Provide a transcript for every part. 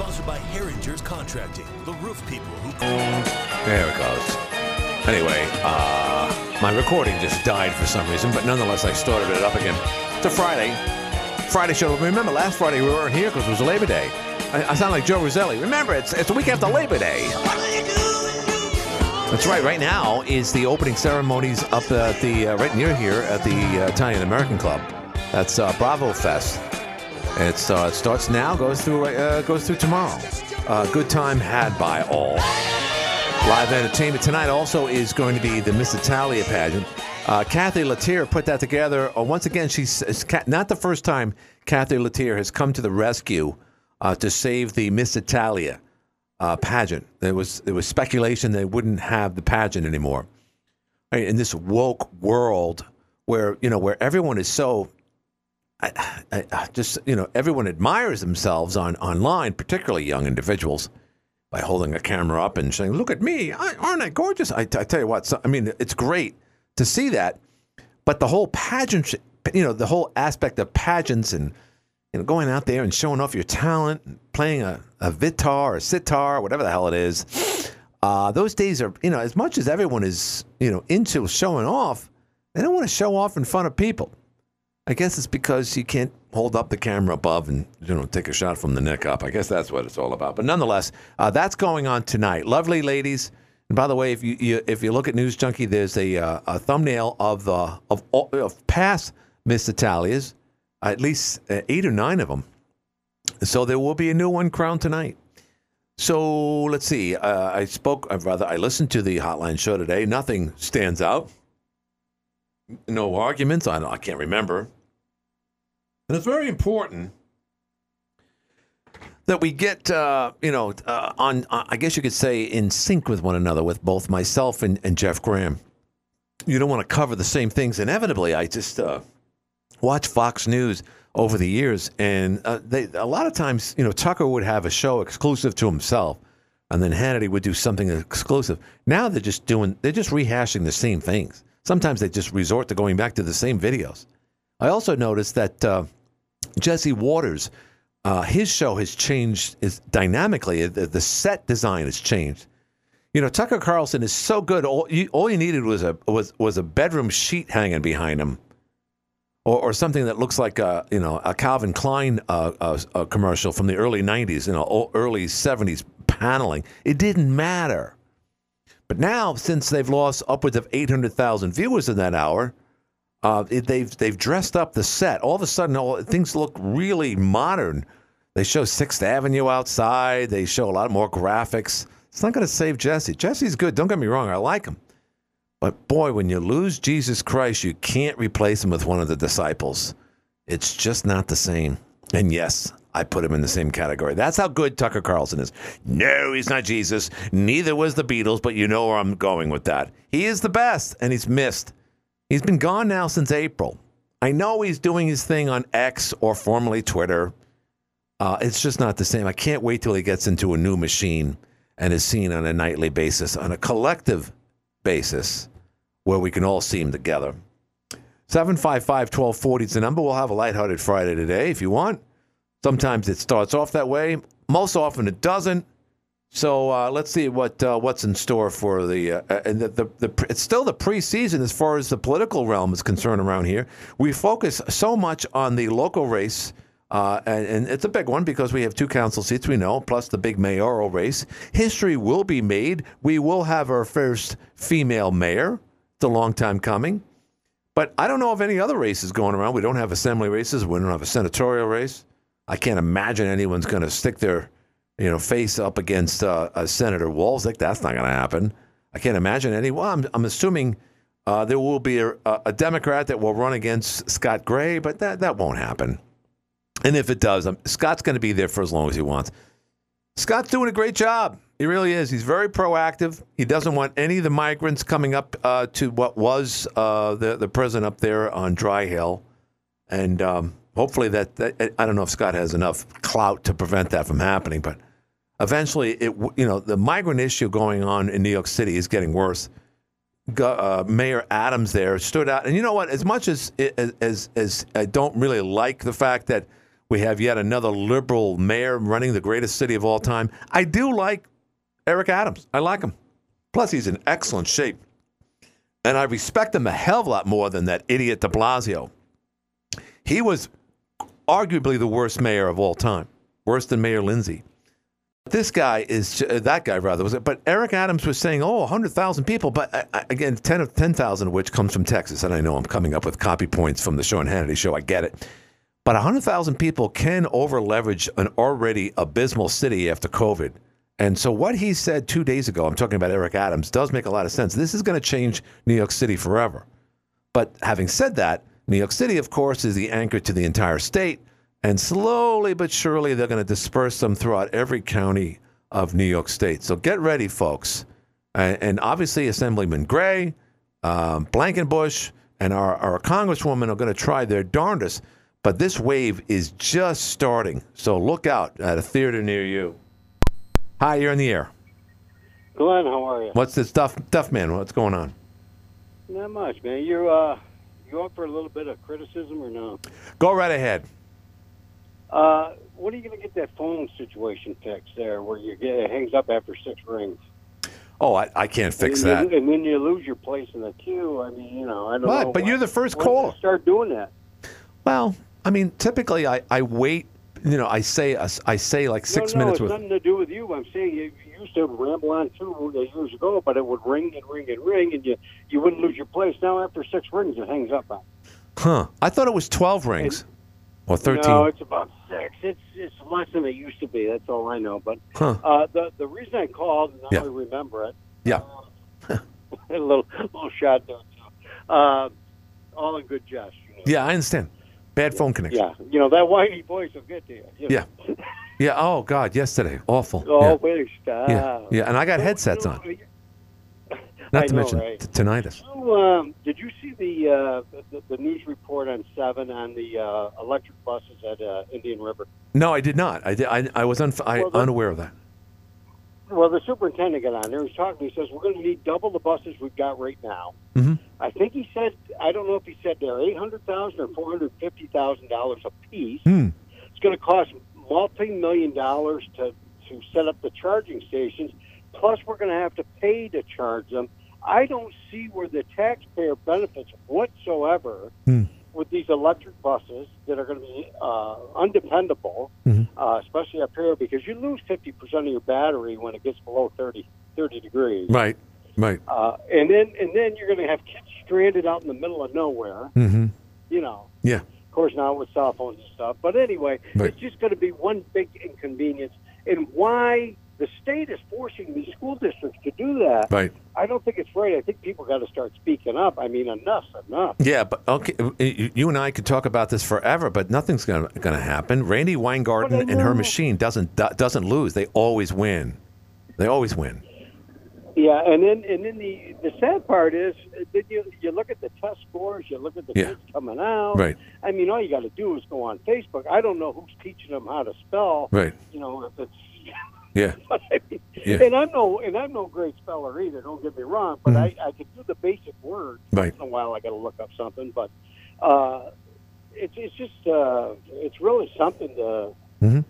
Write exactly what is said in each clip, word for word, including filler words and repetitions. Sponsored by Harringer's Contracting, the roof people who... There it goes. Anyway, uh, my recording just died for some reason, but nonetheless, I started it up again. It's a Friday. Friday show. Remember, last Friday we weren't here because it was Labor Day. I, I sound like Joe Roselli. Remember, it's it's the week after Labor Day. What do you do? That's right. Right now is the opening ceremonies up at the, uh, right near here at the uh, Italian American Club. That's uh, Bravo Fest. And it's, uh, it starts now, goes through uh, goes through tomorrow. Uh, good time had by all. Live entertainment tonight also is going to be the Miss Italia pageant. Uh, Kathy Lettier put that together. Uh, once again, she's not the first time Kathy Lettier has come to the rescue uh, to save the Miss Italia Uh, pageant. There was there was speculation they wouldn't have the pageant anymore. I mean, in this woke world, where you know where everyone is so, I, I, I just you know everyone admires themselves on online, particularly young individuals, by holding a camera up and saying, "Look at me! I, aren't I gorgeous?" I, I tell you what, so, I mean, it's great to see that, but the whole pageant, you know, the whole aspect of pageants and you know, going out there and showing off your talent and playing a, a guitar or a sitar, whatever the hell it is. Uh, those days are, you know, as much as everyone is, you know, into showing off, they don't want to show off in front of people. I guess it's because you can't hold up the camera above and, you know, take a shot from the neck up. I guess that's what it's all about. But nonetheless, uh, that's going on tonight. Lovely ladies. And by the way, if you, you if you look at News Junkie, there's a uh, a thumbnail of the of, of past Miss Italias. At least eight or nine of them. So there will be a new one crowned tonight. So let's see. Uh, I spoke, or rather, I listened to the Hotline show today. Nothing stands out. No arguments. I don't, I can't remember. And it's very important that we get, uh, you know, uh, on. Uh, I guess you could say in sync with one another, with both myself and, and Jeff Graham. You don't want to cover the same things. Inevitably, I just... Uh, watch Fox News over the years, and uh, they a lot of times, you know, Tucker would have a show exclusive to himself, and then Hannity would do something exclusive. Now they're just doing, they're just rehashing the same things. Sometimes they just resort to going back to the same videos. I also noticed that uh, Jesse Waters, uh, his show has changed is dynamically. The, the set design has changed. You know, Tucker Carlson is so good. All you, all you needed was a was was a bedroom sheet hanging behind him. Or, or something that looks like a, you know, a Calvin Klein uh, uh, uh, commercial from the early nineties, you know, early seventies paneling. It didn't matter. But now, since they've lost upwards of eight hundred thousand viewers in that hour, uh, it, they've they've dressed up the set. All of a sudden, all, things look really modern. They show Sixth Avenue outside. They show a lot more graphics. It's not going to save Jesse. Jesse's good. Don't get me wrong. I like him. But boy, when you lose Jesus Christ, you can't replace him with one of the disciples. It's just not the same. And yes, I put him in the same category. That's how good Tucker Carlson is. No, he's not Jesus. Neither was the Beatles, but you know where I'm going with that. He is the best, and he's missed. He's been gone now since April. I know he's doing his thing on X, or formerly Twitter. Uh, it's just not the same. I can't wait till he gets into a new machine and is seen on a nightly basis, on a collective basis, where we can all see them together. seven five five, one two four zero is the number. We'll have a lighthearted Friday today if you want. Sometimes it starts off that way. Most often it doesn't. So uh, let's see what uh, what's in store for the, uh, and the, the, the... It's still the preseason as far as the political realm is concerned around here. We focus so much on the local race, uh, and, and it's a big one because we have two council seats, we know, plus the big mayoral race. History will be made. We will have our first female mayor. It's a long time coming. But I don't know of any other races going around. We don't have assembly races. We don't have a senatorial race. I can't imagine anyone's going to stick their you know, face up against uh, uh, Senator Walzick. That's not going to happen. I can't imagine any. Well, I'm, I'm assuming uh, there will be a, a Democrat that will run against Scott Gray, but that, that won't happen. And if it does, I'm, Scott's going to be there for as long as he wants. Scott's doing a great job. He really is. He's very proactive. He doesn't want any of the migrants coming up uh, to what was uh, the the prison up there on Dry Hill, and um, hopefully that, that I don't know if Scott has enough clout to prevent that from happening, but eventually, it you know the migrant issue going on in New York City is getting worse. Go, uh, Mayor Adams there stood out, and you know what? As much as as as, as I don't really like the fact that We have yet another liberal mayor running the greatest city of all time. I do like Eric Adams. I like him. Plus, he's in excellent shape. And I respect him a hell of a lot more than that idiot de Blasio. He was arguably the worst mayor of all time, worse than Mayor Lindsay. This guy is, that guy rather, was it? But Eric Adams was saying, oh, one hundred thousand people. But again, ten thousand of which comes from Texas. And I know I'm coming up with copy points from the Sean Hannity show. I get it. But one hundred thousand people can over-leverage an already abysmal city after COVID. And so what he said two days ago, I'm talking about Eric Adams, does make a lot of sense. This is going to change New York City forever. But having said that, New York City, of course, is the anchor to the entire state. And slowly but surely, they're going to disperse them throughout every county of New York State. So get ready, folks. And obviously, Assemblyman Gray, um, Blankenbush, and our, our Congresswoman are going to try their darndest. But this wave is just starting. So look out at a theater near you. Hi, you're in the air. Glenn, how are you? What's this duff, duff man? What's going on? Not much, man. You uh, you up for a little bit of criticism or no? Go right ahead. Uh, when are you going to get that phone situation fixed there where you get, it hangs up after six rings? Oh, I, I can't fix and that. You, and then you lose your place in the queue. I mean, you know, I don't but, know. But why, you're the first caller. Start doing that. Well, I mean, typically I, I wait, you know, I say I say like six no, no, minutes. No, it's with... nothing to do with you. I'm saying you used to ramble on two years ago, but it would ring and ring and ring, and you, you wouldn't lose your place. Now after six rings, it hangs up on. Huh. I thought it was twelve rings. It, or thirteen. No, it's about six. It's it's less than it used to be. That's all I know. But huh. uh, the the reason I called, and now yeah. I remember it. Yeah. Uh, a little little shot down. Uh, all in good jest. You know? Yeah, I understand. Bad phone connection. Yeah, you know, that whiny voice will get to you. you know? Yeah. Yeah, oh, God, yesterday. Awful. Oh, yeah. Stop. Yeah. yeah, and I got headsets on. Not I to know, mention right? tinnitus. So, um, did you see the, uh, the the news report on seven on the uh, electric buses at uh, Indian River? No, I did not. I, did, I, I was unf I, well, the, unaware of that. Well, the superintendent got on there. He was talking. He says, we're going to need double the buses we've got right now. Mm-hmm. I think he said, I don't know if he said they're eight hundred thousand dollars or four hundred fifty thousand dollars a piece. Mm. It's going to cost multi-million dollars to, to set up the charging stations. Plus, we're going to have to pay to charge them. I don't see where the taxpayer benefits whatsoever mm. with these electric buses that are going to be uh, undependable, mm-hmm. uh, especially up here, because you lose fifty percent of your battery when it gets below thirty, thirty degrees. Right, right. Uh, and then and then you're going to have kids stranded out in the middle of nowhere, mm-hmm. you know. Yeah. Of course, now with cell phones and stuff. But anyway, right. It's just going to be one big inconvenience. And why... The state is forcing these school districts to do that. Right. I don't think it's right. I think people got to start speaking up. I mean, enough's enough. Yeah, but okay, you and I could talk about this forever, but nothing's going to happen. Randy Weingarten and her machine doesn't doesn't lose. They always win. They always win. Yeah, and then and then the the sad part is that you you look at the test scores, you look at the yeah. kids coming out. Right. I mean, all you got to do is go on Facebook. I don't know who's teaching them how to spell. Right. You know, if it's. Yeah. I mean, yeah, and I'm no and I'm no great speller either. Don't get me wrong, but mm-hmm. I, I can do the basic words. Right. Once in a while, I got to look up something, but uh, it's it's just uh, it's really something to mm-hmm.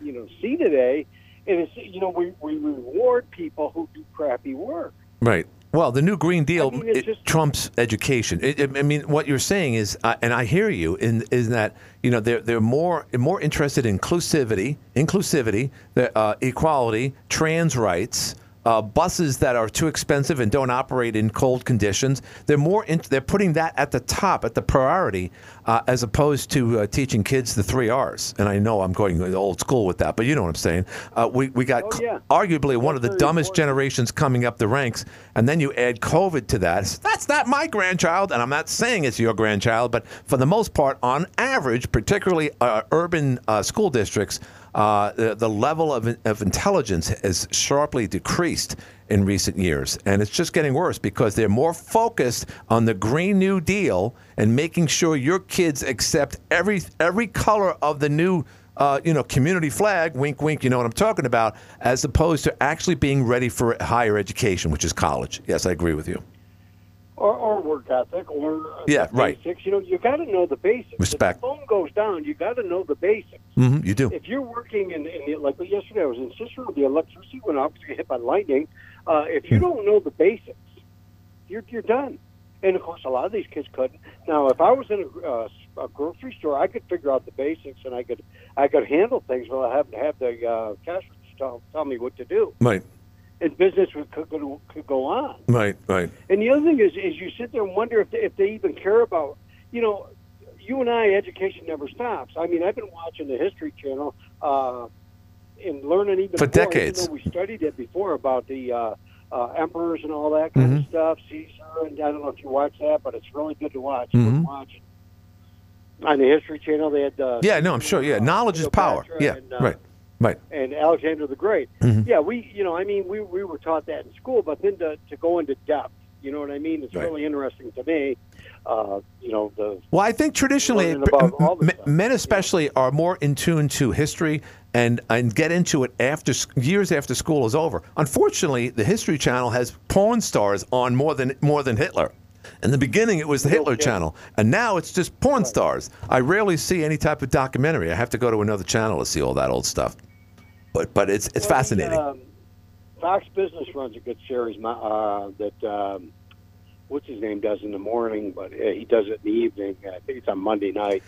you know see today, and it's you know we, we reward people who do crappy work. Right. Well, the new Green Deal I mean, it just, trumps education. It, it, I mean, what you're saying is, uh, and I hear you, in is that you know they're they're more more interested in inclusivity, inclusivity, uh, equality, trans rights, uh, buses that are too expensive and don't operate in cold conditions. They're more in, they're putting that at the top, at the priority, uh, as opposed to uh, teaching kids the three R's. And I know I'm going old school with that, but you know what I'm saying. Uh, we we got oh, yeah. arguably one of the dumbest generations coming up the ranks. And then you add COVID to that. That's not my grandchild, and I'm not saying it's your grandchild, but for the most part, on average, particularly uh, urban uh, school districts, uh, the, the level of, of intelligence has sharply decreased in recent years. And it's just getting worse because they're more focused on the Green New Deal and making sure your kids accept every every color of the new Uh, you know, community flag, wink, wink, you know what I'm talking about, as opposed to actually being ready for higher education, which is college. Yes, I agree with you. Or, or work ethic, or uh, yeah, the right. basics. You know, you got to know the basics. Respect. If the phone goes down, you got to know the basics. Mm-hmm, you do. If you're working in, in the, like yesterday, I was in Cicero, the electricity went out because you hit by lightning. Uh, if you mm. don't know the basics, you're you're done. And of course, a lot of these kids couldn't. Now, if I was in a, uh, a grocery store, I could figure out the basics, and I could I could handle things. Well, I haven't have the uh, cashier tell, tell me what to do. Right. And business could go, could go on. Right, right. And the other thing is, is you sit there and wonder if they, if they even care about, you know, you and I, education never stops. I mean, I've been watching the History Channel uh, and learning even for more. decades. Even though we studied it before about the uh, uh, emperors and all that kind mm-hmm. of stuff, Caesar, and I don't know if you watch that, but it's really good to watch. Mm-hmm. Watch it. On the History Channel, they had. Uh, yeah, no, I'm sure. Yeah, uh, knowledge is power. Yeah, and, uh, right. Right. And Alexander the Great. Mm-hmm. Yeah, we, you know, I mean, we, we were taught that in school, but then to, to go into depth, you know what I mean? It's right. really interesting to me, uh, you know. The well, I think traditionally, m- m- stuff, men especially you know? are more in tune to history and, and get into it after years after school is over. Unfortunately, the History Channel has porn stars on more than more than Hitler. In the beginning, it was the Hitler okay. Channel, and now it's just porn right. stars. I rarely see any type of documentary. I have to go to another channel to see all that old stuff. But but it's it's well, fascinating. Um, Fox Business runs a good series uh, that um, what's his name does in the morning, but he does it in the evening. I think it's on Monday nights.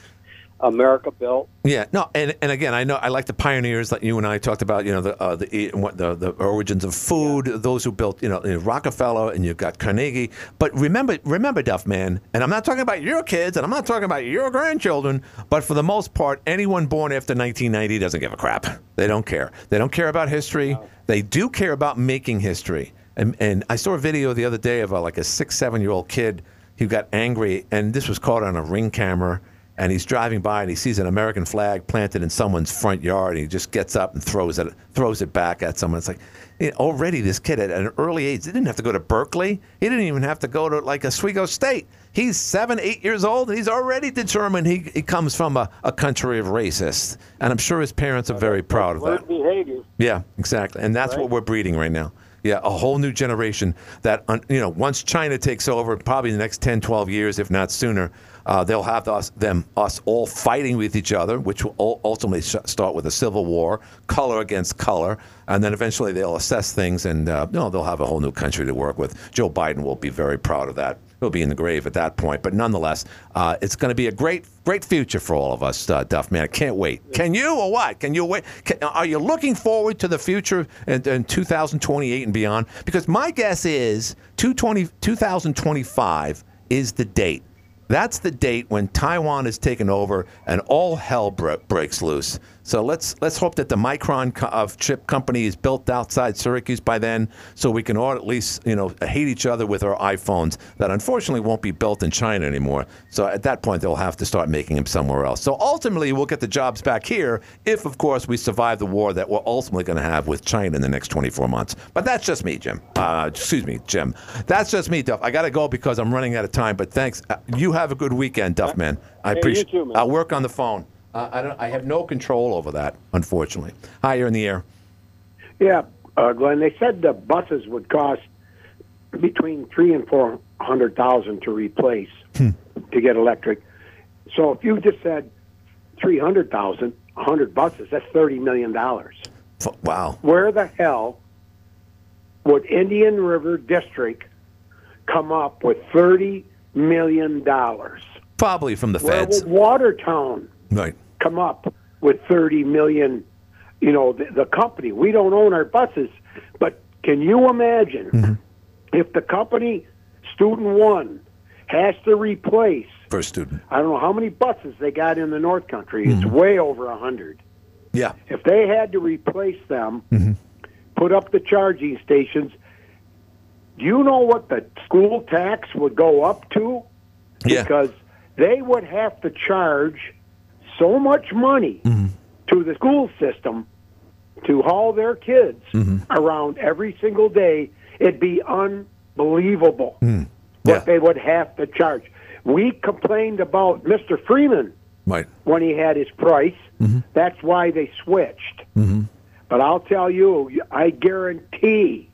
America Built. Yeah, no, and, and again, I know I like the pioneers that you and I talked about. You know, the uh, the, the the origins of food. Yeah. Those who built, you know, Rockefeller, and you've got Carnegie. But remember, remember, Duff man, and I'm not talking about your kids, and I'm not talking about your grandchildren. But for the most part, anyone born after nineteen ninety doesn't give a crap. They don't care. They don't care about history. No. They do care about making history. And and I saw a video the other day of a, like a six, seven year old kid who got angry, and this was caught on a Ring camera. And he's driving by, and he sees an American flag planted in someone's front yard, and he just gets up and throws it throws it back at someone. It's like, you know, already this kid at an early age, he didn't have to go to Berkeley. He didn't even have to go to, like, Oswego State. He's seven, eight years old, and he's already determined he, he comes from a, a country of racists. And I'm sure his parents are very proud of that. Behavior. Yeah, exactly. And that's right. what we're breeding right now. Yeah, a whole new generation that, you know, once China takes over, probably in the next ten, twelve years, if not sooner, uh, they'll have us, them, us all fighting with each other, which will ultimately sh- start with a civil war, color against color, and then eventually they'll assess things, and uh, no, they'll have a whole new country to work with. Joe Biden will be very proud of that. He'll be in the grave at that point, but nonetheless, uh, it's going to be a great, great future for all of us, uh, Duff man. I can't wait. Can you or what? Can you wait? Can, are you looking forward to the future in, in two thousand twenty-eight and beyond? Because my guess is two thousand twenty-five is the date. That's the date when Taiwan is taken over and all hell bre- breaks loose. So let's let's hope that the Micron co- of chip company is built outside Syracuse by then, so we can all at least, you know, hate each other with our iPhones that unfortunately won't be built in China anymore. So at that point, they'll have to start making them somewhere else. So ultimately, we'll get the jobs back here if, of course, we survive the war that we're ultimately going to have with China in the next twenty-four months. But that's just me, Jim. Uh, excuse me, Jim. That's just me, Duff. I got to go because I'm running out of time. But thanks. Uh, you have a good weekend, Duff man. I hey, appreciate. You too, man. I'll work on the phone. Uh, I don't. I have no control over that, unfortunately. Hi, you're in the air. Yeah, uh, Glenn. They said the buses would cost between three and four hundred thousand to replace hmm. to get electric. So if you just said three hundred thousand, a hundred buses, that's thirty million dollars. Wow. Where the hell would Indian River District come up with thirty million dollars? Probably from the feds. Where would Watertown? Right. Come up with thirty million dollars, you know, the, the company. We don't own our buses, but can you imagine mm-hmm. if the company, Student One, has to replace first student? I don't know how many buses they got in the North Country. Mm-hmm. It's way over one hundred. Yeah. If they had to replace them, mm-hmm. put up the charging stations, do you know what the school tax would go up to? Yeah. Because they would have to charge so much money mm-hmm. to the school system to haul their kids mm-hmm. around every single day. It'd be unbelievable mm. yeah. what they would have to charge. We complained about Mister Freeman right. when he had his price. Mm-hmm. That's why they switched. Mm-hmm. But I'll tell you, I guarantee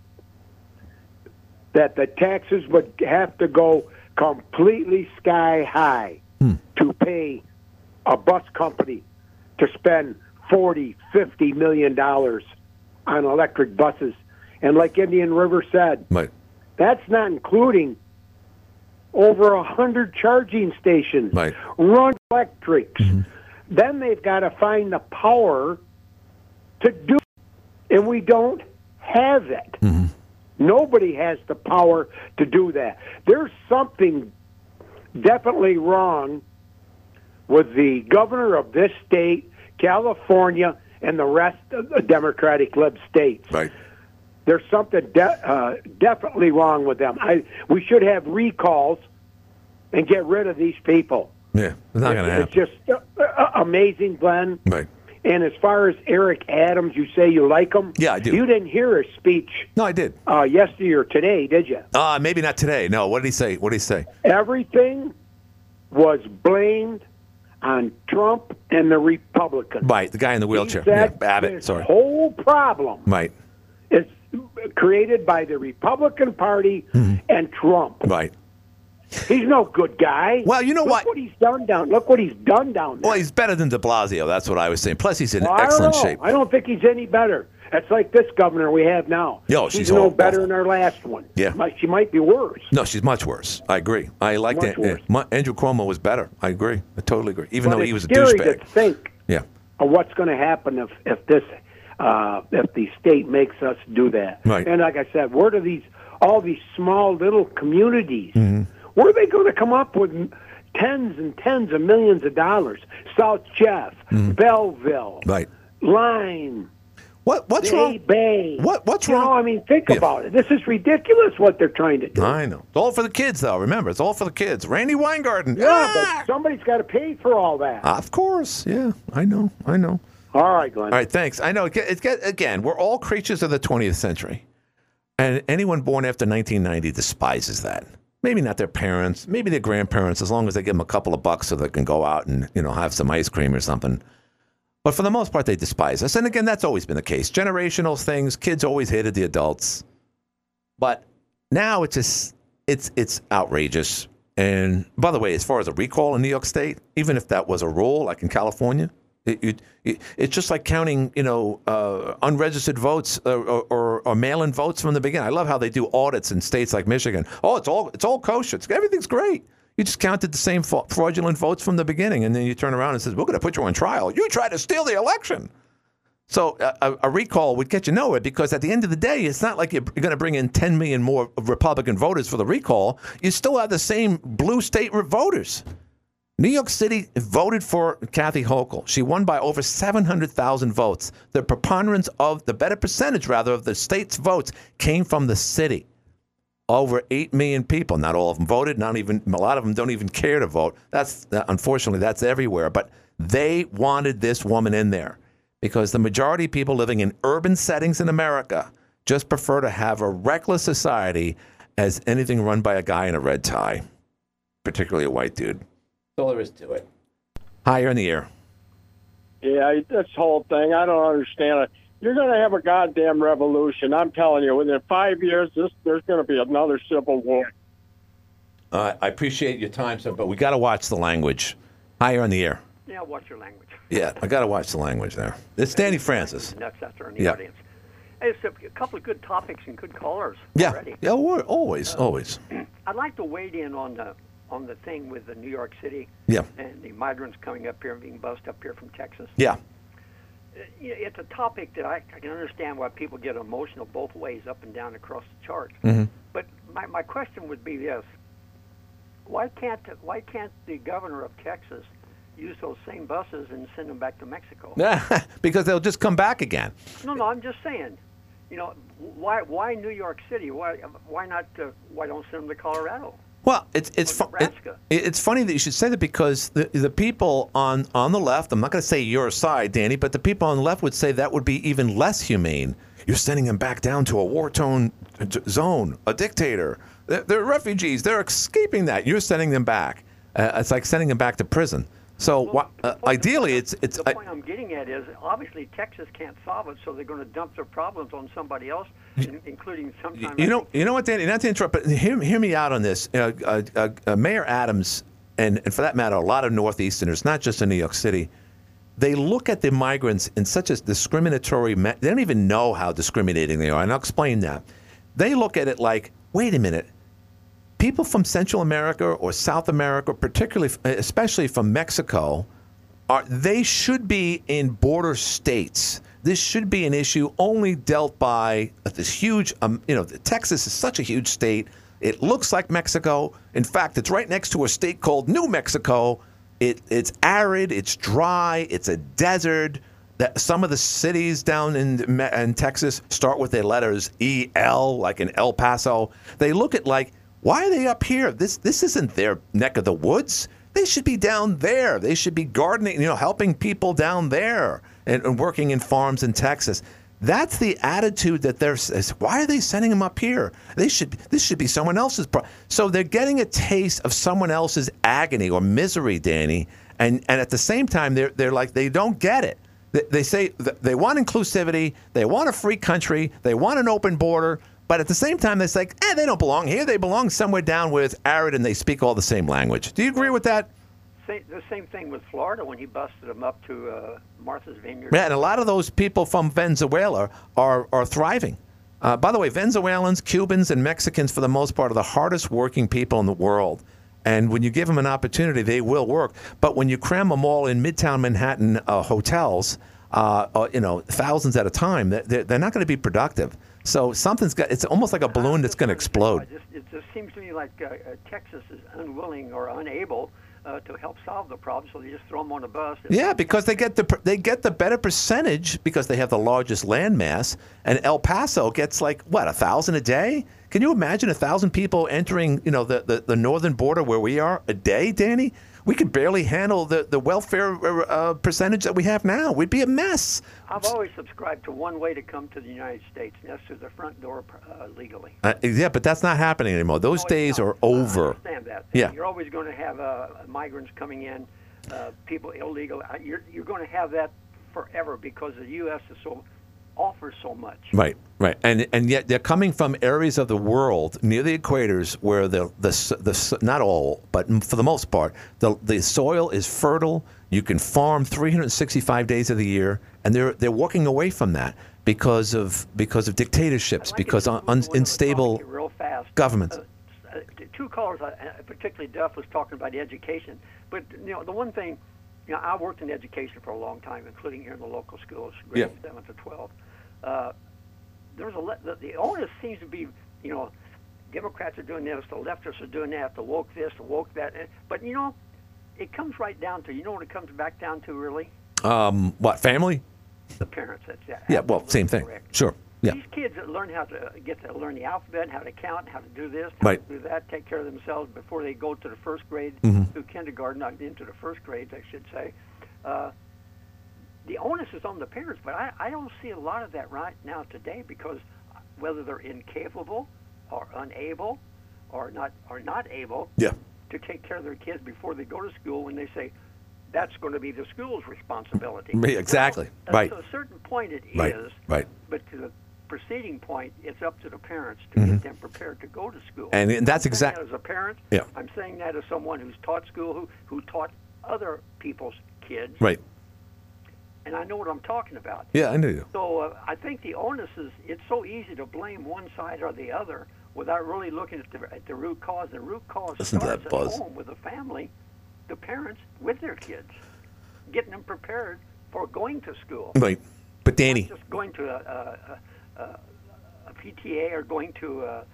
that the taxes would have to go completely sky high hmm. to pay a bus company to spend forty, fifty million dollars on electric buses. And like Indian River said, right. that's not including over one hundred charging stations, right. run electrics. Mm-hmm. Then they've got to find the power to do it, and we don't have it. Mm-hmm. Nobody has the power to do that. There's something definitely wrong with the governor of this state, California, and the rest of the Democratic led states. Right. There's something de- uh, definitely wrong with them. I, we should have recalls and get rid of these people. Yeah, it's not going to happen. It's just uh, uh, amazing, Glenn. Right. And as far as Eric Adams, you say you like him? Yeah, I do. You didn't hear his speech. No, I did. Uh, yesterday or today, did you? Uh, maybe not today. No, what did he say? What did he say? Everything was blamed on Trump and the Republicans. Right, the guy in the wheelchair. He said yeah, Abbott, this sorry. whole problem right. is created by the Republican Party mm-hmm. and Trump. Right. He's no good guy. Well, you know what? Look what he's done down. Look what he's done down there. Well, he's better than de Blasio. That's what I was saying. Plus, he's in well, excellent I shape. I don't think he's any better. That's like this governor we have now. Yo, she's, she's no old, better awful. than our last one. Yeah, she might be worse. No, she's much worse. I agree. I like that. Uh, Andrew Cuomo was better. I agree. I totally agree. Even but though he was a douchebag. It's scary to think. Yeah. Of what's going to happen if if this uh, if the state makes us do that? Right. And like I said, where do these all these small little communities? Mm-hmm. Where are they going to come up with tens and tens of millions of dollars? South Jeff, mm. Belleville, right. Lyme, what, what's Bay wrong? Bay. What, what's you wrong? Know, I mean, think yeah. about it. This is ridiculous what they're trying to do. I know. It's all for the kids, though. Remember, it's all for the kids. Randy Weingarten. Yeah, ah! but somebody's got to pay for all that. Of course. Yeah, I know. I know. All right, Glenn. All right, thanks. I know. It's, it's, again, we're all creatures of the twentieth century. And anyone born after nineteen ninety despises that. Maybe not their parents, maybe their grandparents, as long as they give them a couple of bucks so they can go out and, you know, have some ice cream or something. But for the most part, they despise us. And again, that's always been the case. Generational things, kids always hated the adults. But now it's just, it's, it's outrageous. And by the way, as far as a recall in New York State, even if that was a rule, like in California, it, it, it, it's just like counting, you know, uh, unregistered votes or, or, or mail-in votes from the beginning. I love how they do audits in states like Michigan. Oh, it's all it's all kosher. It's, everything's great. You just counted the same fraudulent votes from the beginning, and then you turn around and says, we're going to put you on trial. You tried to steal the election. So a, a recall would get you nowhere, because at the end of the day, it's not like you're going to bring in ten million more Republican voters for the recall. You still have the same blue state voters. New York City voted for Kathy Hochul. She won by over seven hundred thousand votes. The preponderance of, the better percentage, rather, of the state's votes came from the city. Over eight million people. Not all of them voted. Not even, a lot of them don't even care to vote. That's, unfortunately, that's everywhere. But they wanted this woman in there because the majority of people living in urban settings in America just prefer to have a reckless society as anything run by a guy in a red tie, particularly a white dude. That's all there is to it. Hi, you're in the air. Yeah, this whole thing, I don't understand it. You're going to have a goddamn revolution. I'm telling you, within five years, this, there's going to be another civil war. Uh, I appreciate your time, sir, but we got to watch the language. Hi, you're on the air. Yeah, watch your language. Yeah, I got to watch the language there. It's Danny Francis. Next after in the yeah. audience. It's a couple of good topics and good callers yeah. already. Yeah, always, uh, always. I'd like to wade in on the... on the thing with the New York City yeah. and the migrants coming up here and being bussed up here from Texas. Yeah. It's a topic that I, I can understand why people get emotional both ways, up and down across the chart. Mm-hmm. But my, my question would be this. Why can't, why can't the governor of Texas use those same buses and send them back to Mexico? Because they'll just come back again. No, no, I'm just saying. You know, why, why New York City? Why, why not, uh, why don't send them to Colorado? Well, it's it's fu- it, it's funny that you should say that, because the the people on, on the left, I'm not going to say your side, Danny, but the people on the left would say that would be even less humane. You're sending them back down to a war-torn zone, a dictator. They're, they're refugees. They're escaping that. You're sending them back. Uh, it's like sending them back to prison. So well, uh, ideally, it's it's. The point I, I'm getting at is obviously Texas can't solve it, so they're going to dump their problems on somebody else, you, including sometimes. You know, you know what, Danny? Not to interrupt, but hear, hear me out on this. Uh, uh, uh, uh, Mayor Adams, and, and for that matter, a lot of Northeasterners, not just in New York City, they look at the migrants in such a discriminatory manner. They don't even know how discriminating they are, and I'll explain that. They look at it like, wait a minute. People from Central America or South America, particularly, especially from Mexico, are they should be in border states. This should be an issue only dealt by this huge, um, you know, Texas is such a huge state. It looks like Mexico. In fact, it's right next to a state called New Mexico. It, it's arid, it's dry, it's a desert. That some of the cities down in, in Texas start with their letters E L, like in El Paso. They look at like, why are they up here? This this isn't their neck of the woods. They should be down there. They should be gardening, you know, helping people down there and, and working in farms in Texas. That's the attitude that they're. Why are they sending them up here? They should. This should be someone else's. Pro- so they're getting a taste of someone else's agony or misery, Danny. And and at the same time, they're they're like they don't get it. They, they say they want inclusivity. They want a free country. They want an open border. But at the same time, they say, eh, they don't belong here. They belong somewhere down where it's arid and they speak all the same language. Do you agree with that? The same thing with Florida when he busted them up to uh, Martha's Vineyard. Yeah, and a lot of those people from Venezuela are, are thriving. Uh, by the way, Venezuelans, Cubans, and Mexicans, for the most part, are the hardest working people in the world. And when you give them an opportunity, they will work. But when you cram them all in Midtown Manhattan uh, hotels, uh, uh, you know, thousands at a time, they're, they're not going to be productive. So something's got, it's almost like a balloon that's going to explode. Just, it just seems to me like uh, Texas is unwilling or unable uh, to help solve the problem, so they just throw them on a bus. Yeah, because they get the they get the better percentage because they have the largest land mass, and El Paso gets like, what, a thousand a day? Can you imagine a thousand people entering, you know, the, the, the northern border where we are a day, Danny? We could barely handle the, the welfare uh, percentage that we have now. We'd be a mess. I've always subscribed to one way to come to the United States, and that's through the front door uh, legally. Uh, yeah, but that's not happening anymore. Those no, days not. are over. I understand that. Yeah. You're always going to have uh, migrants coming in, uh, people illegal. You're, you're going to have that forever because the U S is so... offers so much. Right, right. And and yet they're coming from areas of the world near the equators where the the the not all, but for the most part, the the soil is fertile. You can farm three hundred sixty-five days of the year, and they're they're walking away from that because of because of dictatorships, like because un, un, unstable real fast. governments. Uh, two callers, particularly Duff, was talking about education, but you know the one thing. You know, I worked in education for a long time, including here in the local schools, grades yeah. seven to twelve. Uh, there's a le- the, the onus seems to be, you know, Democrats are doing this, the leftists are doing that, the woke this, the woke that. But, you know, it comes right down to, you know what it comes back down to, really? Um, what, family? The parents, that's yeah. Yeah, well, same thing. Correct. Sure. Yeah. These kids that learn how to get to learn the alphabet, how to count, how to do this, how right. to do that, take care of themselves before they go to the first grade, mm-hmm. through kindergarten, not into the first grade, I should say. Uh, the onus is on the parents, but I, I don't see a lot of that right now today because whether they're incapable or unable or not or not able yeah. to take care of their kids before they go to school, when they say that's going to be the school's responsibility. Exactly. So, right. To a certain point it right. is, right. but to the proceeding point, it's up to the parents to mm-hmm. get them prepared to go to school. And, and that's exactly. That as a parent, yeah. I'm saying that as someone who's taught school, who who taught other people's kids, right? And I know what I'm talking about. Yeah, I know you. So uh, I think the onus is it's so easy to blame one side or the other without really looking at the at the root cause. The root cause Listen starts at home with the family, the parents with their kids, getting them prepared for going to school. Right, but Danny, not just going to a. a, a Uh, a P T A or going to a,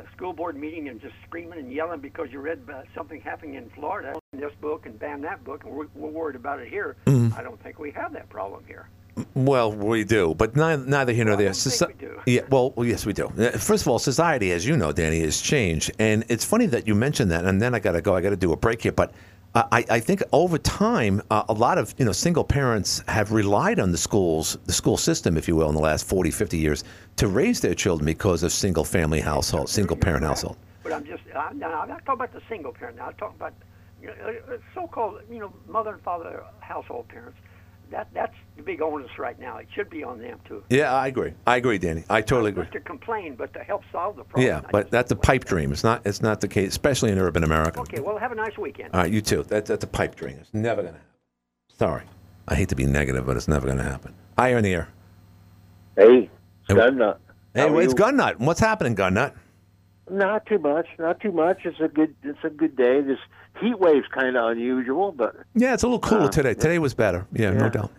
a school board meeting and just screaming and yelling because you read about something happening in Florida in this book and bam that book and we're, we're worried about it here. Mm-hmm. I don't think we have that problem here. Well, we do, but neither, neither here nor there. I don't so- think we do. Yeah, well, yes, we do. First of all, society, as you know, Danny, has changed, and it's funny that you mentioned that. And then I got to go. I got to do a break here, but. Uh, I, I think over time, uh, a lot of you know single parents have relied on the schools, the school system, if you will, in the last forty, fifty years to raise their children because of single-family household, single-parent household. But I'm just, I'm not, I'm not talking about the single parent. Now. I'm talking about so-called, you know, mother and father household parents. That that's the big onus right now. It should be on them too. Yeah, I agree. I agree, Danny. I totally agree. Not to complain, but to help solve the problem. Yeah, but that's a pipe dream. It's not. It's not the case, especially in urban America. Okay. Well, have a nice weekend. All right, you too. That's that's a pipe dream. It's never gonna happen. Sorry, I hate to be negative, but it's never gonna happen. Hi, you're in the air. Hey, Gunnut. Hey, it's Gunnut. What's happening, Gunnut? Not too much. Not too much. It's a good. It's a good day. This heat wave's kind of unusual, but yeah, it's a little cooler uh, today. Today was better. Yeah, yeah, no doubt.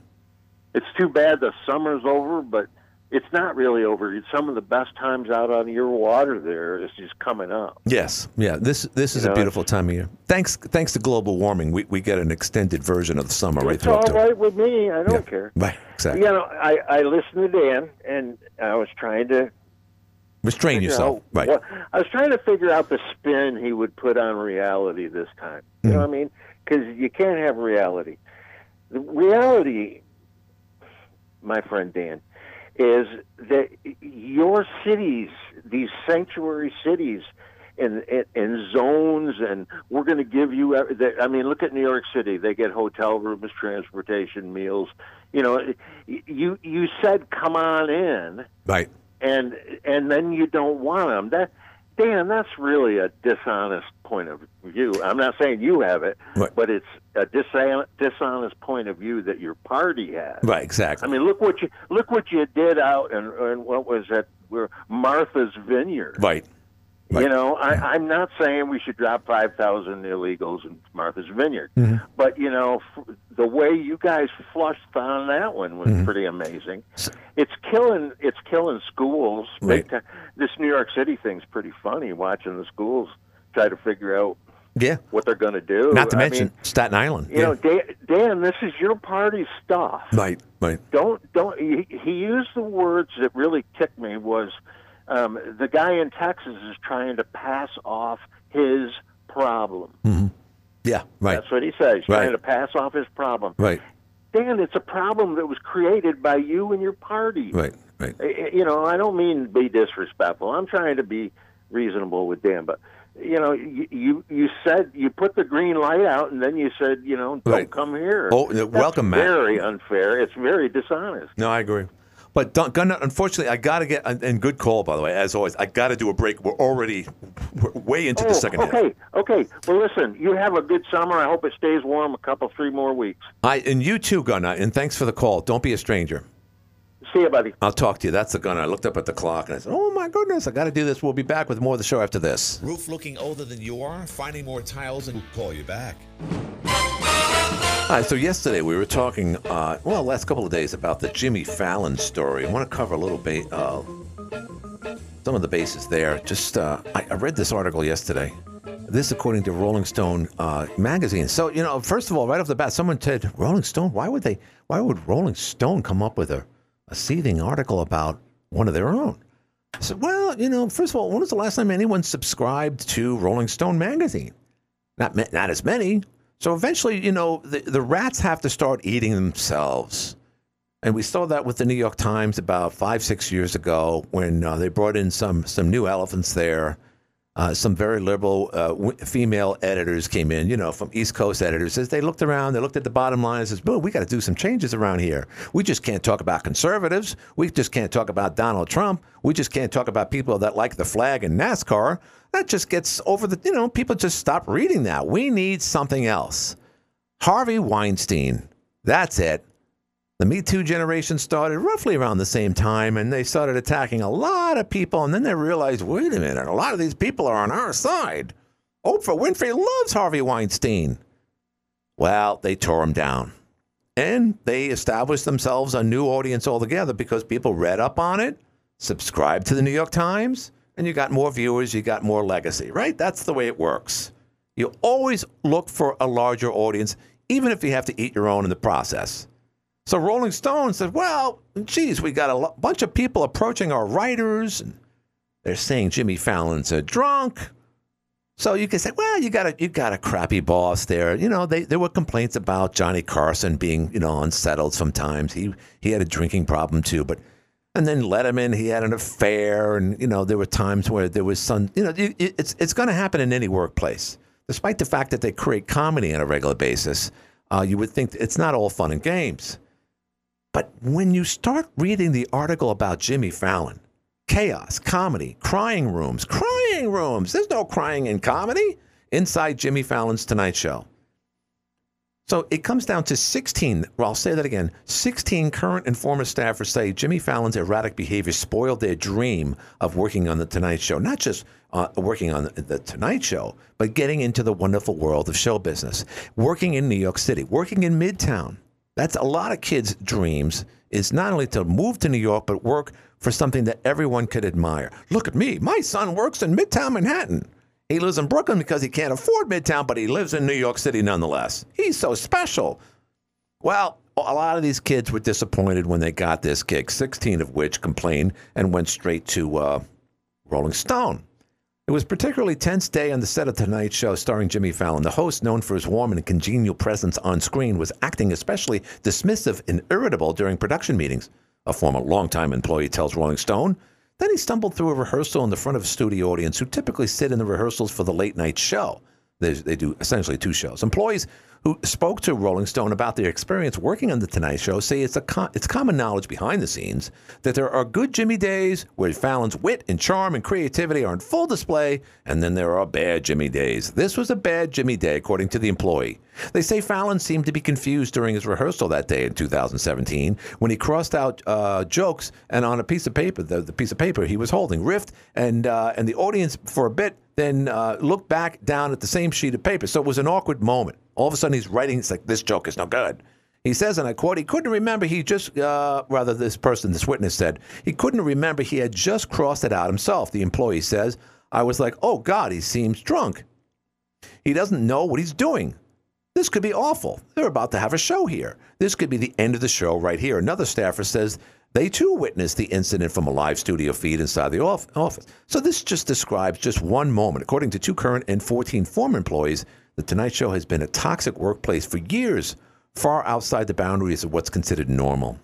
It's too bad the summer's over, but it's not really over. It's some of the best times out on your water there is just coming up. Yes, yeah. This this is you a know, beautiful time of year. Thanks, thanks to global warming, we we get an extended version of the summer right through October. It's all right with me. I don't yeah, care. Right, exactly. You know, I I listened to Dan, and I was trying to. Restrain yourself, out, right? Well, I was trying to figure out the spin he would put on reality this time. You mm. know what I mean? Because you can't have reality. The reality, my friend Dan, is that your cities, these sanctuary cities, and and, and zones, and we're going to give you. I mean, look at New York City. They get hotel rooms, transportation, meals. You know, you you said, "Come on in," right? And and then you don't want them. That, Dan, that's really a dishonest point of view. I'm not saying you have it, right, but it's a dishon- dishonest point of view that your party has. Right, exactly. I mean, look what you look what you did out and and what was that? Where Martha's Vineyard. Right. Right. You know, I, yeah. I'm not saying we should drop five thousand illegals in Martha's Vineyard, mm-hmm. but, you know, f- the way you guys flushed on that one was mm-hmm. pretty amazing. It's killing It's killing schools. Right. Big t- this New York City thing's pretty funny, watching the schools try to figure out yeah. what they're going to do. Not to I mention mean, Staten Island. You yeah. know, Dan, Dan, this is your party stuff. Right, right. Don't, don't, he, he used the words that really ticked me was, Um, the guy in Texas is trying to pass off his problem. Mm-hmm. Yeah, right. That's what he says. He's right. trying to pass off his problem. Right. Dan, it's a problem that was created by you and your party. Right, right. You know, I don't mean to be disrespectful. I'm trying to be reasonable with Dan, but, you know, you you, you said, you put the green light out, and then you said, you know, don't right. come here. Oh, That's welcome, Matt. It's very unfair. It's very dishonest. No, I agree. But Gunnut, unfortunately, I got to get, and good call, by the way, as always, I got to do a break. We're already we're way into oh, the second half. Okay, okay. Well, listen, you have a good summer. I hope it stays warm a couple, three more weeks. I And you too, Gunnut, and thanks for the call. Don't be a stranger. See you, buddy. I'll talk to you. That's the gun. I looked up at the clock and I said, oh, my goodness, I got to do this. We'll be back with more of the show after this. Roof looking older than you are, finding more tiles, and we'll call you back. All right, so yesterday we were talking, uh, well, last couple of days about the Jimmy Fallon story. I want to cover a little bit, uh, some of the bases there. Just, uh, I, I read this article yesterday. This, according to Rolling Stone uh, magazine. So, you know, first of all, right off the bat, someone said, Rolling Stone, why would they, why would Rolling Stone come up with a, a seething article about one of their own? I said, well, you know, first of all, when was the last time anyone subscribed to Rolling Stone magazine? Not, not as many. So eventually, you know, the, the rats have to start eating themselves. And we saw that with the New York Times about five, six years ago when uh, they brought in some some new elephants there. Uh, some very liberal uh, w- female editors came in, you know, from East Coast editors. As they looked around, they looked at the bottom line and says, boom, we got to do some changes around here. We just can't talk about conservatives. We just can't talk about Donald Trump. We just can't talk about people that like the flag and NASCAR. That just gets over the, you know, people just stop reading that. We need something else. Harvey Weinstein, that's it. The Me Too generation started roughly around the same time, and they started attacking a lot of people, and then they realized, wait a minute, a lot of these people are on our side. Oprah Winfrey loves Harvey Weinstein. Well, they tore him down. And they established themselves a new audience altogether because people read up on it, subscribed to the New York Times, and you got more viewers, you got more legacy, right? That's the way it works. You always look for a larger audience, even if you have to eat your own in the process. So Rolling Stone said, well, geez, we got a lo- bunch of people approaching our writers, and they're saying Jimmy Fallon's a drunk. So you can say, well, you got a, you got a crappy boss there. You know, they, there were complaints about Johnny Carson being, you know, unsettled sometimes. He he had a drinking problem too, but... And then Letterman, he had an affair, and, you know, there were times where there was some, you know, it, it's it's going to happen in any workplace. despite the fact that they create comedy on a regular basis, uh, you would think it's not all fun and games. But when you start reading the article about Jimmy Fallon, chaos, comedy, crying rooms, crying rooms. There's no crying in comedy inside Jimmy Fallon's Tonight Show. So it comes down to sixteen, well, I'll say that again, sixteen current and former staffers say Jimmy Fallon's erratic behavior spoiled their dream of working on The Tonight Show. Not just uh, working on The Tonight Show, but getting into the wonderful world of show business. Working in New York City, working in Midtown. That's a lot of kids' dreams, is not only to move to New York, but work for something that everyone could admire. Look at me. My son works in Midtown Manhattan. He lives in Brooklyn because he can't afford Midtown, but he lives in New York City nonetheless. He's so special. Well, a lot of these kids were disappointed when they got this gig, sixteen of which complained and went straight to uh, Rolling Stone. It was a particularly tense day on the set of Tonight Show starring Jimmy Fallon. The host, known for his warm and congenial presence on screen, was acting especially dismissive and irritable during production meetings, a former longtime employee tells Rolling Stone. Then he stumbled through a rehearsal in the front of a studio audience who typically sit in the rehearsals for the late night show. They, they do essentially two shows. Employees who spoke to Rolling Stone about their experience working on The Tonight Show say it's a con- it's common knowledge behind the scenes that there are good Jimmy days where Fallon's wit and charm and creativity are on full display, and then there are bad Jimmy days. This was a bad Jimmy day, according to the employee. They say Fallon seemed to be confused during his rehearsal that day in two thousand seventeen when he crossed out uh, jokes and on a piece of paper, the, the piece of paper he was holding, riffed, and, uh, and the audience for a bit then uh, looked back down at the same sheet of paper. So it was an awkward moment. All of a sudden, he's writing. It's like, this joke is no good. He says, and I quote, he couldn't remember. He just, uh, rather this person, this witness said, he couldn't remember. He had just crossed it out himself. The employee says, I was like, oh, God, he seems drunk. He doesn't know what he's doing. This could be awful. They're about to have a show here. This could be the end of the show right here. Another staffer says they, too, witnessed the incident from a live studio feed inside the office. So this just describes just one moment. According to two current and fourteen former employees, The Tonight Show has been a toxic workplace for years, far outside the boundaries of what's considered normal.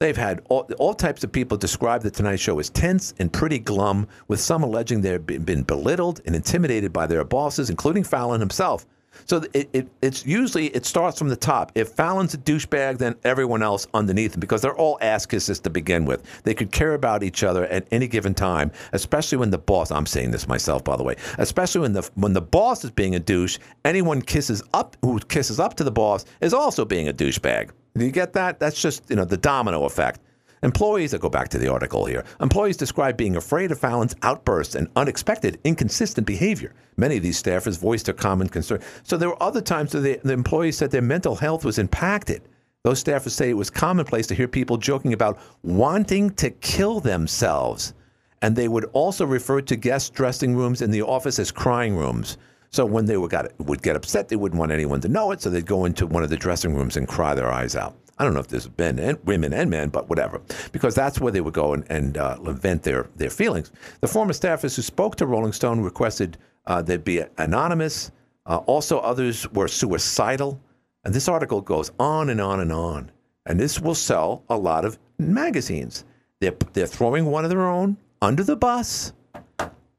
They've had all, all types of people describe The Tonight Show as tense and pretty glum, with some alleging they've been belittled and intimidated by their bosses, including Fallon himself. So it, it, it's usually it starts from the top. If Fallon's a douchebag, then everyone else underneath him, because they're all ass kisses to begin with. They could care about each other at any given time, especially when the boss. I'm saying this myself, by the way. Especially when the when the boss is being a douche, anyone kisses up who kisses up to the boss is also being a douchebag. Do you get that? That's just you know the domino effect. Employees, I go back to the article here, employees describe being afraid of Fallon's outbursts and unexpected, inconsistent behavior. Many of these staffers voiced their common concern. So there were other times that the, the employees said their mental health was impacted. Those staffers say it was commonplace to hear people joking about wanting to kill themselves. And they would also refer to guest dressing rooms in the office as crying rooms. So when they would, got, would get upset, they wouldn't want anyone to know it, so they'd go into one of the dressing rooms and cry their eyes out. I don't know if there's been and women and men, but whatever, because that's where they would go and, and uh, vent their, their feelings. The former staffers who spoke to Rolling Stone requested uh, they be anonymous. Uh, also, others were suicidal. And this article goes on and on and on. And this will sell a lot of magazines. They're, they're throwing one of their own under the bus,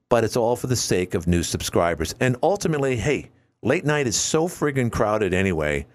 but it's all for the sake of new subscribers. And ultimately, hey, late night is so friggin' crowded anyway.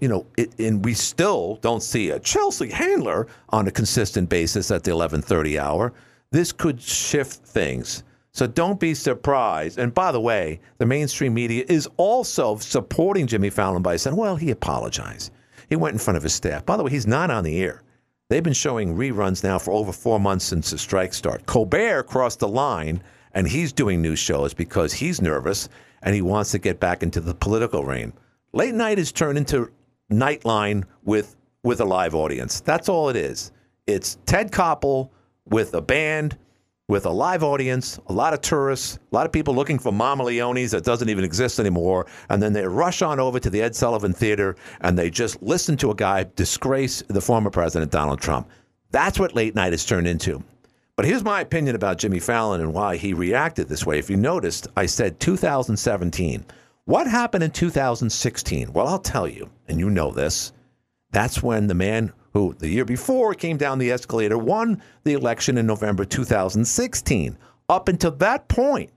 You know, it, and we still don't see a Chelsea Handler on a consistent basis at the eleven thirty hour. This could shift things. So don't be surprised. And by the way, the mainstream media is also supporting Jimmy Fallon by saying, well, he apologized. He went in front of his staff. By the way, he's not on the air. They've been showing reruns now for over four months since the strike start. Colbert crossed the line, and he's doing new shows because he's nervous, and he wants to get back into the political reign. Late night is turned into Nightline with with a live audience. That's all it is. It's Ted Koppel with a band, with a live audience, a lot of tourists, a lot of people looking for Mama Leone's that doesn't even exist anymore, and then they rush on over to the Ed Sullivan Theater, and they just listen to a guy disgrace the former president, Donald Trump. That's what late night is turned into. But here's my opinion about Jimmy Fallon and why he reacted this way. If you noticed, I said two thousand seventeen. What happened in two thousand sixteen? Well, I'll tell you, and you know this. That's when the man who the year before came down the escalator won the election in November two thousand sixteen. Up until that point,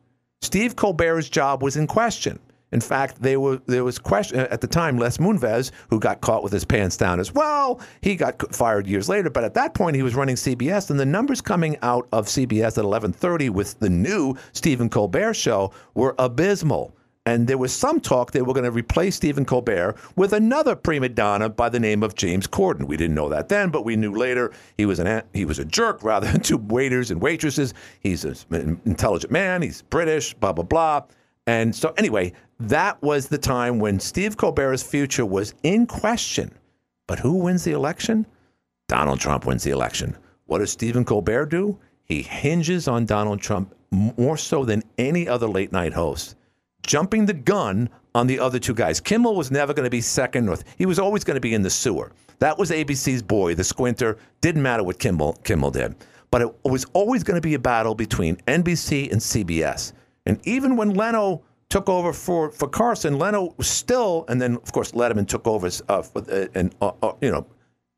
Steve Colbert's job was in question. In fact, they were, there was question at the time, Les Moonves, who got caught with his pants down as well. He got fired years later. But at that point, he was running C B S. And the numbers coming out of C B S at eleven thirty with the new Stephen Colbert show were abysmal. And there was some talk they were going to replace Stephen Colbert with another prima donna by the name of James Corden. We didn't know that then, but we knew later he was an he was a jerk rather than two waiters and waitresses. He's an intelligent man. He's British, blah, blah, blah. And so anyway, that was the time when Steve Colbert's future was in question. But who wins the election? Donald Trump wins the election. What does Stephen Colbert do? He hinges on Donald Trump more so than any other late night host. Jumping the gun on the other two guys. Kimmel was never going to be second. Or th- he was always going to be in the sewer. That was A B C's boy, the squinter. Didn't matter what Kimmel, Kimmel did. But it was always going to be a battle between N B C and C B S. And even when Leno took over for, for Carson, Leno was still, and then, of course, Letterman took over uh, and, uh, uh, you know,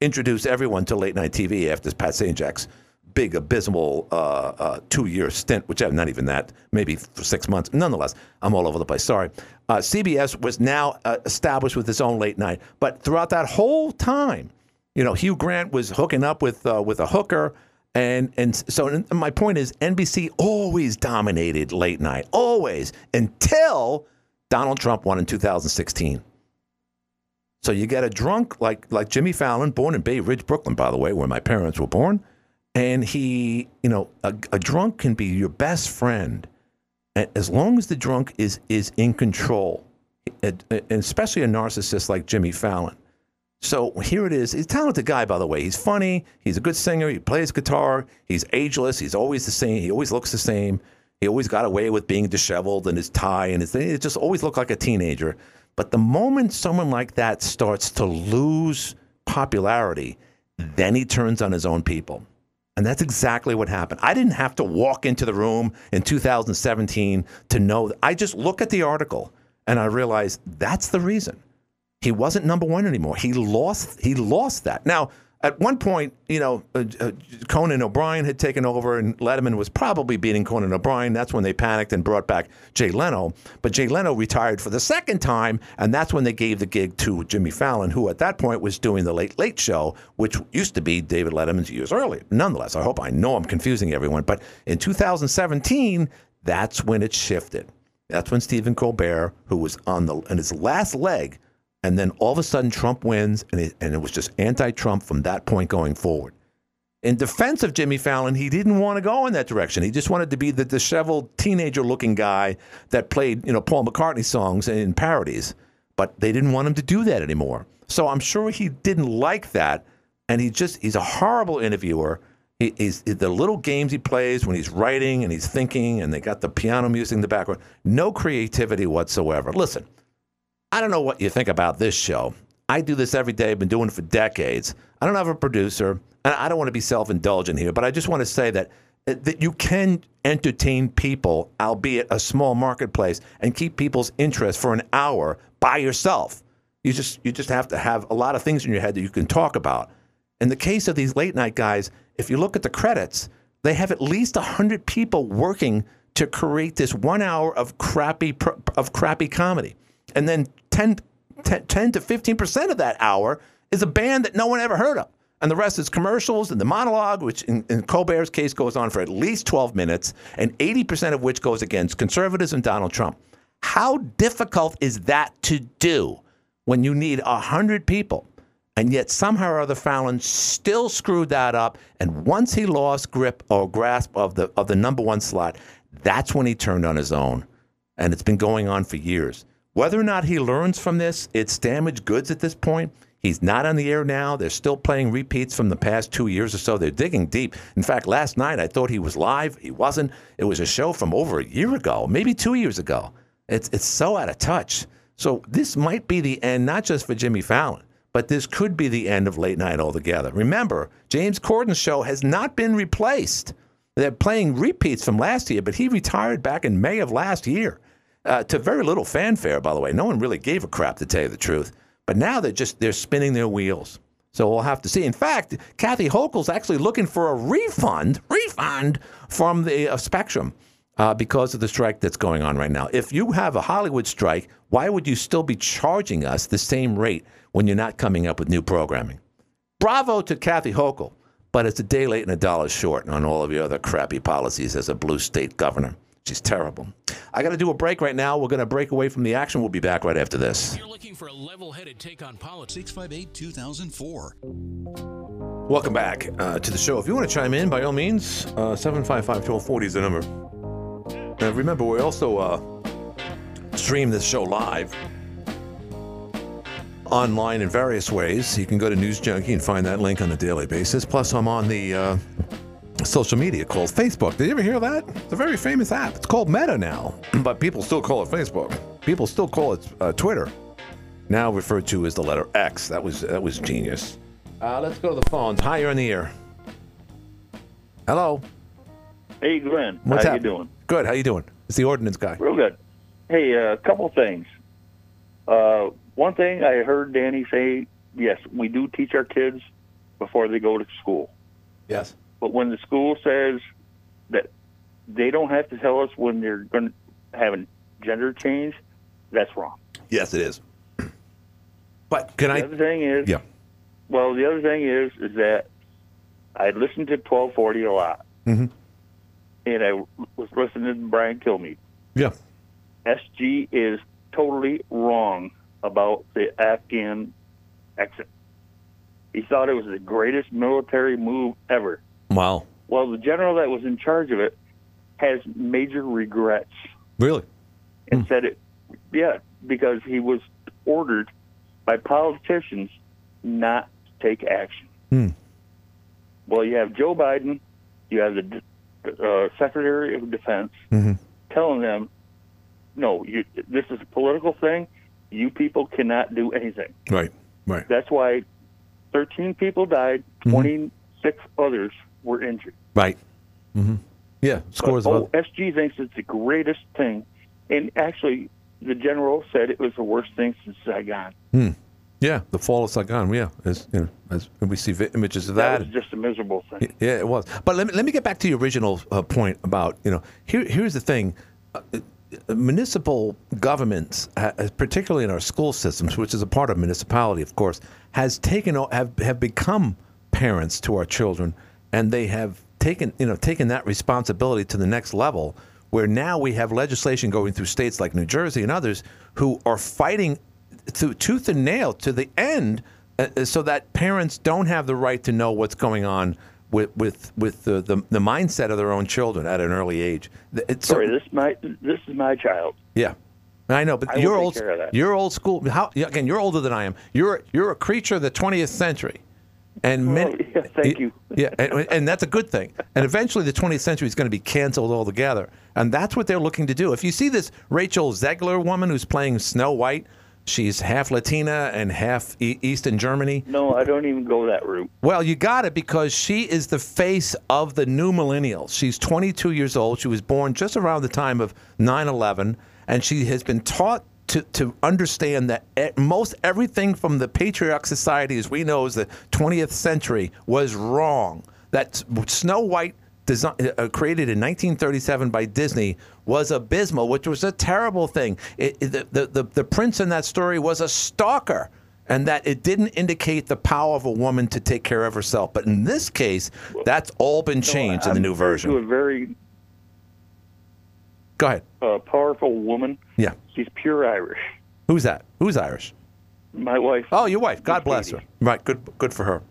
introduced everyone to late-night T V after Pat Sajak's big, abysmal uh, uh, two-year stint, which I'm not even that, maybe for six months. Nonetheless, I'm all over the place. Sorry. Uh, C B S was now uh, established with its own late night. But throughout that whole time, you know, Hugh Grant was hooking up with uh, with a hooker. And and so and my point is N B C always dominated late night, always, until Donald Trump won in two thousand sixteen. So you get a drunk like like Jimmy Fallon, born in Bay Ridge, Brooklyn, by the way, where my parents were born. And he, you know, a, a drunk can be your best friend as long as the drunk is is in control, and especially a narcissist like Jimmy Fallon. So here it is. He's a talented guy, by the way. He's funny. He's a good singer. He plays guitar. He's ageless. He's always the same. He always looks the same. He always got away with being disheveled and his tie and his thing. It just always looked like a teenager. But the moment someone like that starts to lose popularity, then he turns on his own people. And that's exactly what happened. I didn't have to walk into the room in two thousand seventeen to know. I just look at the article and I realize that's the reason. He wasn't number one anymore. He lost. He lost that. Now, at one point, you know, uh, uh, Conan O'Brien had taken over, and Letterman was probably beating Conan O'Brien. That's when they panicked and brought back Jay Leno. But Jay Leno retired for the second time, and that's when they gave the gig to Jimmy Fallon, who at that point was doing the Late Late Show, which used to be David Letterman's years earlier. Nonetheless, I hope I know I'm confusing everyone. But in two thousand seventeen, that's when it shifted. That's when Stephen Colbert, who was on the in his last leg. And then all of a sudden, Trump wins, and it, and it was just anti-Trump from that point going forward. In defense of Jimmy Fallon, he didn't want to go in that direction. He just wanted to be the disheveled teenager-looking guy that played, you know, Paul McCartney songs in parodies. But they didn't want him to do that anymore. So I'm sure he didn't like that, and he just—he's a horrible interviewer. He, he's the little games he plays when he's writing and he's thinking, and they got the piano music in the background. No creativity whatsoever. Listen. I don't know what you think about this show. I do this every day. I've been doing it for decades. I don't have a producer, and I don't want to be self-indulgent here, but I just want to say that that you can entertain people, albeit a small marketplace, and keep people's interest for an hour by yourself. You just you just have to have a lot of things in your head that you can talk about. In the case of these late-night guys, if you look at the credits, they have at least one hundred people working to create this one hour of crappy of crappy comedy. And then ten, ten, ten to fifteen percent of that hour is a band that no one ever heard of. And the rest is commercials and the monologue, which in, in Colbert's case goes on for at least twelve minutes, and eighty percent of which goes against conservatives and Donald Trump. How difficult is that to do when you need one hundred people? And yet somehow or other Fallon still screwed that up. And once he lost grip or grasp of the of the number one slot, that's when he turned on his own. And it's been going on for years. Whether or not he learns from this, it's damaged goods at this point. He's not on the air now. They're still playing repeats from the past two years or so. They're digging deep. In fact, last night I thought he was live. He wasn't. It was a show from over a year ago, maybe two years ago. It's it's so out of touch. So this might be the end, not just for Jimmy Fallon, but this could be the end of late night altogether. Remember, James Corden's show has not been replaced. They're playing repeats from last year, but he retired back in May of last year. Uh, to very little fanfare, by the way. No one really gave a crap, to tell you the truth. But now they're just, they're spinning their wheels. So we'll have to see. In fact, Kathy Hochul's actually looking for a refund, refund from the uh, Spectrum. uh, because of the strike that's going on right now. If you have a Hollywood strike, why would you still be charging us the same rate when you're not coming up with new programming? Bravo to Kathy Hochul, but it's a day late and a dollar short on all of your other crappy policies as a blue state governor. She's terrible. I got to do a break right now. We're going to break away from the action. We'll be back right after this. If you're looking for a level-headed take on politics, six five eight, two thousand four. Welcome back uh, to the show. If you want to chime in, by all means, uh, seven five five, one two four zero is the number. And remember, we also uh, stream this show live online in various ways. You can go to News Junkie and find that link on a daily basis. Plus, I'm on the... Uh, social media called Facebook. Did you ever hear that? It's a very famous app. It's called Meta now, but people still call it Facebook. People still call it uh, Twitter, now referred to as the letter X. That was that was genius. Uh, let's go to the phones. Hi, you're in the air. Hello. Hey, Glenn. What's how happening? You doing? Good. How you doing? It's the ordinance guy. Real good. Hey, a uh, couple things. Uh, one thing I heard Danny say, yes, we do teach our kids before they go to school. Yes. But when the school says that they don't have to tell us when they're going to have a gender change, that's wrong. Yes, it is. But can the I? The other thing is, yeah. Well, the other thing is, is that I listened to twelve forty a lot, mm-hmm. and I was listening to Brian Kilmeade. Yeah. S G is totally wrong about the Afghan exit. He thought it was the greatest military move ever. Wow. Well, the general that was in charge of it has major regrets. Really? And mm. said it, yeah, because he was ordered by politicians not to take action. Mm. Well, you have Joe Biden, you have the uh, Secretary of Defense mm-hmm. telling them, no, you, this is a political thing. You people cannot do anything. Right, right. That's why thirteen people died, twenty-six mm-hmm. others were injured. Right. Mm-hmm. Yeah. Scores. But, oh, other. S G thinks it's the greatest thing, and actually, the general said it was the worst thing since Saigon. Hmm. Yeah, the fall of Saigon. Yeah, as you know, as we see images of that. That was just a miserable thing. Yeah, it was. But let me let me get back to your original uh, point about you know here here's the thing. Uh, Municipal governments, particularly in our school systems, which is a part of municipality, of course, has taken have have become parents to our children, and they have taken you know taken that responsibility to the next level. Where now we have legislation going through states like New Jersey and others who are fighting through tooth and nail to the end, uh, so that parents don't have the right to know what's going on with with with the, the the mindset of their own children at an early age. It's, Sorry, this my this is my child. Yeah, I know, but I you're old. You're old school. How again? You're older than I am. You're you're a creature of the twentieth century, and many, oh, yeah, thank you. Yeah, and, and that's a good thing. And eventually, the twentieth century is going to be canceled altogether, and that's what they're looking to do. If you see this Rachel Zegler woman who's playing Snow White. She's half Latina and half e- Eastern Germany. No, I don't even go that route. Well, you got it because she is the face of the new millennials. She's twenty-two years old. She was born just around the time of nine eleven, and she has been taught to, to understand that most everything from the patriarch society as we know as the twentieth century was wrong. That Snow White, design, uh, created in nineteen thirty-seven by Disney, was abysmal, which was a terrible thing. It, it, the, the, the prince in that story was a stalker, and that it didn't indicate the power of a woman to take care of herself. But in this case, that's all been changed no, in the new version. She's a very Go ahead. Uh, powerful woman. Yeah. She's pure Irish. Who's that? Who's Irish? My wife. Oh, your wife. God bless her. Right. Good. Good for her.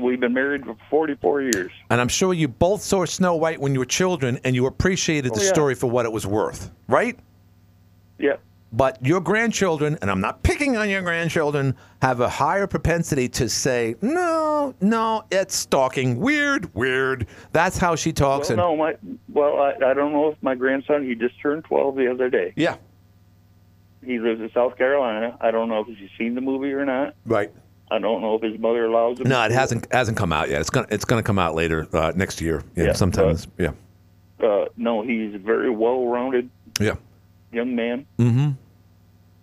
We've been married for forty-four years. And I'm sure you both saw Snow White when you were children, and you appreciated the oh, yeah. story for what it was worth, right? Yeah. But your grandchildren, and I'm not picking on your grandchildren, have a higher propensity to say, no, no, it's stalking. Weird, weird. That's how she talks. Well, and, no, my, well I, I don't know if my grandson, he just turned twelve the other day. Yeah. He lives in South Carolina. I don't know if he's seen the movie or not. Right. I don't know if his mother allows him. No, it hasn't hasn't come out yet. It's gonna it's gonna come out later uh, next year. Yeah, yeah sometime. Uh, yeah. Uh, no, he's a very well-rounded. Yeah. Young man. Mm-hmm.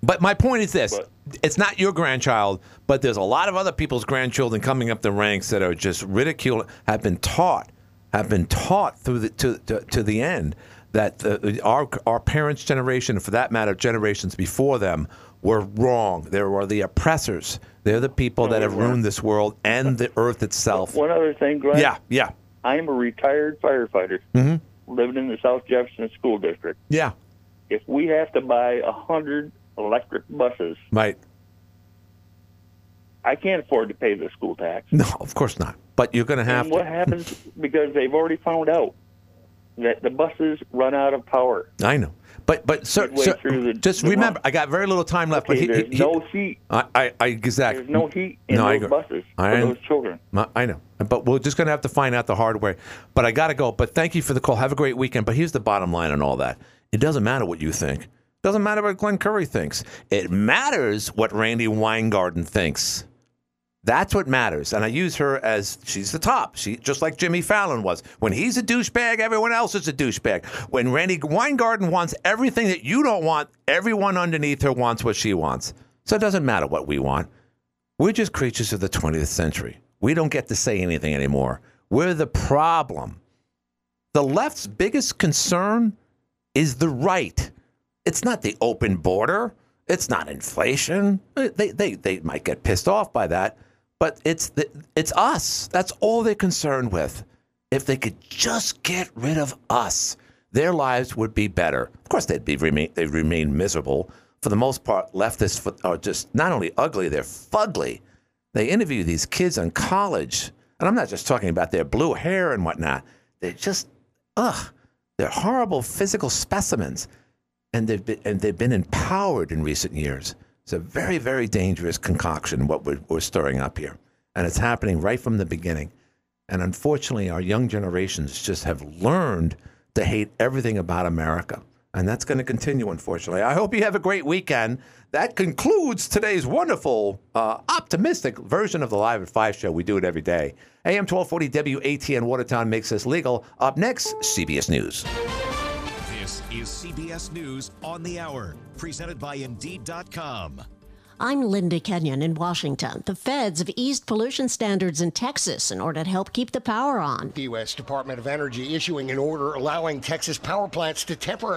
But my point is this: but, it's not your grandchild, but there's a lot of other people's grandchildren coming up the ranks that are just ridiculed. Have been taught, have been taught through the to to, to the end that the, our our parents' generation, and for that matter, generations before them, were wrong. They were the oppressors. They're the people that have ruined this world and the earth itself. One other thing, Glenn. Yeah, yeah. I'm a retired firefighter mm-hmm. living in the South Jefferson School District. Yeah. If we have to buy one hundred electric buses, right. I can't afford to pay the school tax. No, of course not. But you're going to have and to. What happens, because they've already found out that the buses run out of power. I know. But but sir, sir the, just the remember, month. I got very little time left. Okay, but he, there's he, no heat. I, I, I exactly. There's no heat in no, those buses I, for I, those children. I know, but we're just going to have to find out the hard way. But I got to go. But thank you for the call. Have a great weekend. But here's the bottom line on all that: it doesn't matter what you think. It doesn't matter what Glenn Curry thinks. It matters what Randy Weingarten thinks. That's what matters. And I use her as she's the top. She just like Jimmy Fallon was. When he's a douchebag, everyone else is a douchebag. When Randy Weingarten wants everything that you don't want, everyone underneath her wants what she wants. So it doesn't matter what we want. We're just creatures of the twentieth century. We don't get to say anything anymore. We're the problem. The left's biggest concern is the right. It's not the open border. It's not inflation. They, they, they might get pissed off by that. But it's the, it's us. That's all they're concerned with. If they could just get rid of us, their lives would be better. Of course, they'd be remain they'd remain miserable. For the most part, leftists are just not only ugly, they're fugly. They interview these kids in college, and I'm not just talking about their blue hair and whatnot. They're just ugh. They're horrible physical specimens, and they've been, and they've been empowered in recent years. It's a very, very dangerous concoction, what we're, we're stirring up here. And it's happening right from the beginning. And unfortunately, our young generations just have learned to hate everything about America. And that's going to continue, unfortunately. I hope you have a great weekend. That concludes today's wonderful, uh, optimistic version of the Live at five show. We do it every day. A M twelve forty W A T N Watertown makes us legal. Up next, C B S News. Is C B S News on the Hour, presented by Indeed dot com. I'm Linda Kenyon in Washington. The feds have eased pollution standards in Texas in order to help keep the power on. The U S Department of Energy issuing an order allowing Texas power plants to temporarily